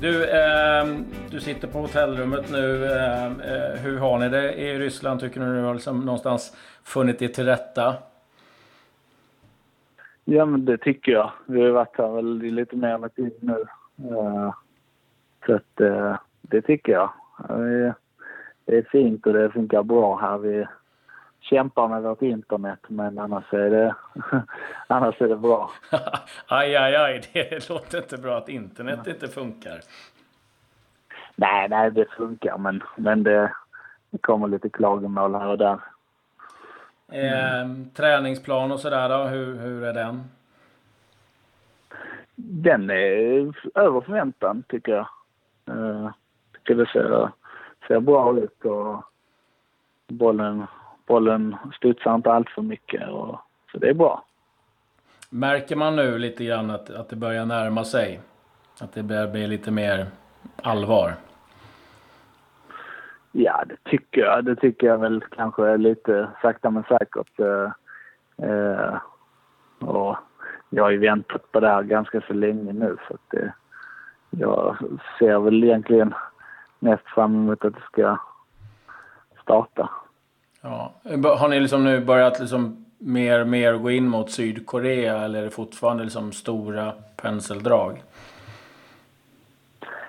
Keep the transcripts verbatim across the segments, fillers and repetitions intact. Du, eh, du sitter på hotellrummet nu. Eh, hur har ni det i Ryssland? Tycker du har liksom någonstans funnit det till rätta? Ja, men det tycker jag. Vi har varit här väl lite mer än tid nu. Eh, så att, eh, det tycker jag. Eh, det är fint och det funkar bra här. Vi kämpar med vårt internet, men annars är det, annars är det bra. aj, aj, aj. Det låter inte bra att internet ja. inte funkar. Nej, nej, det funkar, men, men det, det kommer lite klagomål här och där. Mm. Eh, träningsplan och sådär då, hur, hur är den? Den är över förväntan, tycker jag. Eh, tycker det ser, ser bra ut och bollen... Bollen studsar inte allt för mycket, och, så det är bra. Märker man nu lite grann att, att det börjar närma sig? Att det börjar bli lite mer allvar? Ja, det tycker jag. Det tycker jag väl kanske är lite sakta men säkert. Eh, och jag har ju väntat på det här ganska så länge nu. Så att det, jag ser väl egentligen mest fram emot att det ska starta. Ja. Har ni liksom nu börjat liksom mer och mer gå in mot Sydkorea, eller är det fortfarande liksom stora penseldrag?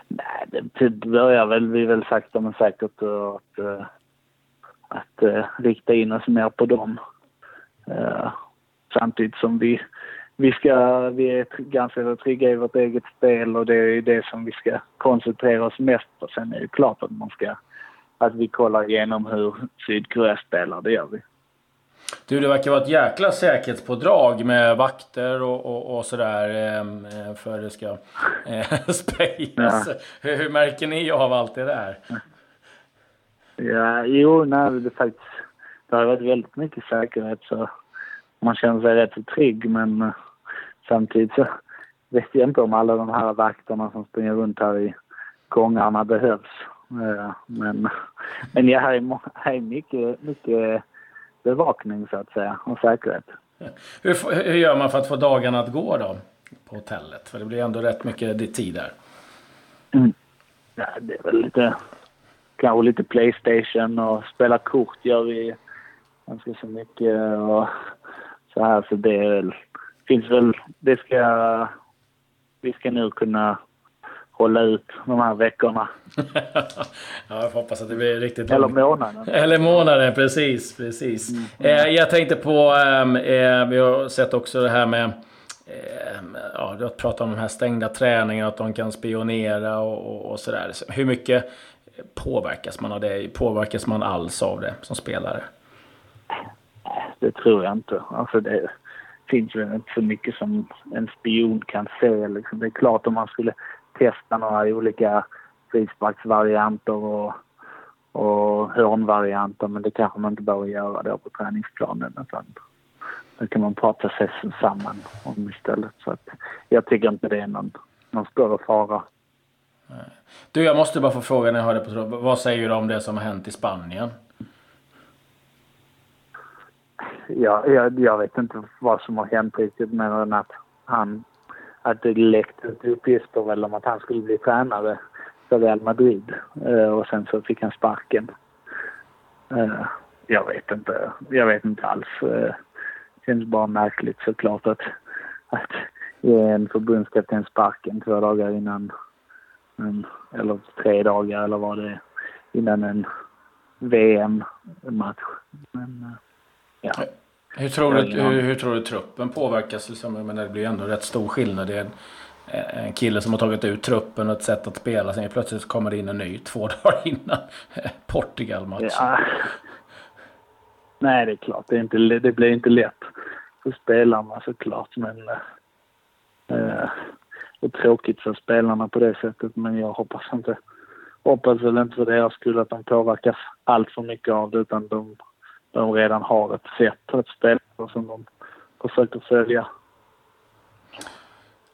Nej, det börjar väl vi väl sakta men säkert att, att, att rikta in oss mer på dem. Samtidigt som vi, vi, ska, vi är ganska trygga i vårt eget spel, och det är det som vi ska koncentrera oss mest på. Sen är det klart att man ska att vi kollar igenom hur Sydkorea spelar, det gör vi. Du, det verkar vara ett jäkla säkerhetspådrag med vakter och, och, och sådär eh, för det ska eh, spejas. Ja. Hur, hur märker ni av allt det där? Ja, jo, nej, det, faktiskt, det har varit väldigt mycket säkerhet, så man känner sig rätt trygg, men samtidigt så vet jag inte om alla de här vakterna som springer runt här i gångarna behövs. Ja, men, men jag har ju har mycket, mycket bevakning, så att säga, och säkerhet. Hur, hur gör man för att få dagarna att gå då på hotellet? För det blir ändå rätt mycket tid där. Mm. Ja, det är väl lite, kanske lite PlayStation och spela kort gör vi ganska så mycket och så här. Så det är väl, finns väl, det ska, vi ska nu kunna hålla ut de här veckorna. Ja, jag hoppas att det blir riktigt... Eller månaden. Eller månaden, precis. precis. Mm. Eh, jag tänkte på... Eh, vi har sett också det här med... Eh, ja, du har pratat om de här stängda träningarna, att de kan spionera och, och, och sådär. Hur mycket påverkas man av det? Påverkas man alls av det som spelare? Det tror jag inte. Alltså det... finns väl inte så mycket som en spion kan se. Liksom. Det är klart om man skulle testa några olika frisparksvarianter och, och hörnvarianter, men det kanske man inte behöver göra där på träningsplanen. Då kan man prata sig samman om istället. Så att jag tycker inte det är någon, någon större fara. Nej. Du, jag måste bara få fråga när jag hörde på. Vad säger du om det som har hänt i Spanien? Ja, jag, jag vet inte vad som har hänt riktigt, men att han att det läckte ut uppgifter väl om att han skulle bli tränare för Real Madrid, eh, och sen så fick han sparken. Eh, jag vet inte, jag vet inte alls. Eh, känns bara märkligt, såklart, att att ge en förbundskapten sparken två dagar innan en, eller tre dagar eller vad det är, innan en V M-match. Men, eh, Ja. Hur, tror du, hur, hur tror du truppen påverkas? Liksom? Men det blir ändå rätt stor skillnad. Det är en, en kille som har tagit ut truppen och ett sätt att spela. Sen plötsligt kommer det in en ny två dagar innan Portugal-matchen. Ja. Nej, det är klart. Det, är inte, det blir inte lätt för spelarna, såklart. Men, eh, det är tråkigt för spelarna på det sättet. Men jag hoppas inte, hoppas väl inte för deras skull att de påverkas allt för mycket av det, utan de De redan har ett sätt att spela som de försöker följa.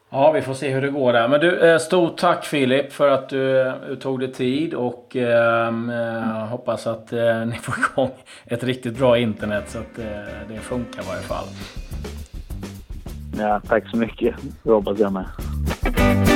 Ja, vi får se hur det går där. Men du, stort tack Filip för att du tog dig tid, och eh, mm. hoppas att eh, ni får igång ett riktigt bra internet så att eh, det funkar i varje fall. Ja, tack så mycket. Jag hoppas jag med.